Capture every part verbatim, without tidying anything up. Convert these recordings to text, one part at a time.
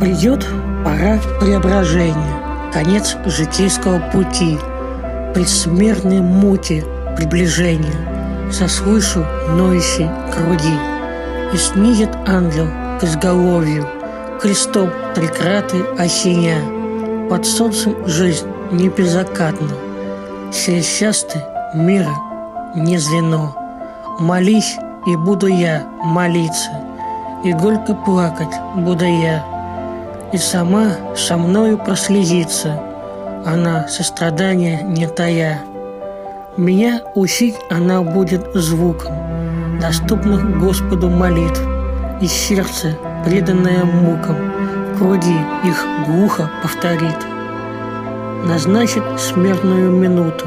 Придет пора преображения, конец житейского пути, предсмертной муки приближения, сослышу ноющей груди, и снизит ангел к изголовью, крестом прикраты осеня. Под солнцем жизнь не беззакатна, сей счастье мира не звено. Молись, и буду я молиться, и горько плакать буду я, и сама со мною прослезится она, сострадания не тая. Меня учить она будет звуком доступных Господу молитв, и сердце, преданное мукам, в груди их глухо повторит. Назначит смертную минуту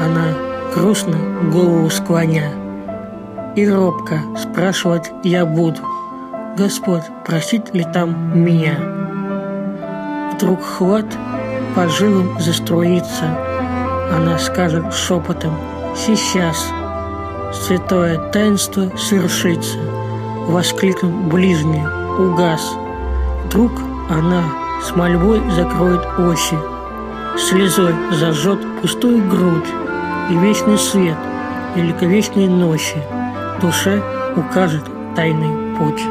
она, грустно голову склоня, и робко спрашивать я буду: Господь, просит ли там меня? Вдруг хват по жилам заструится, она скажет шепотом: сейчас святое таинство свершится, воскликнут ближний: угас. Вдруг она с мольбой закроет очи, слезой зажжет пустую грудь, и вечный свет великовечной ночи душе укажет тайный путь.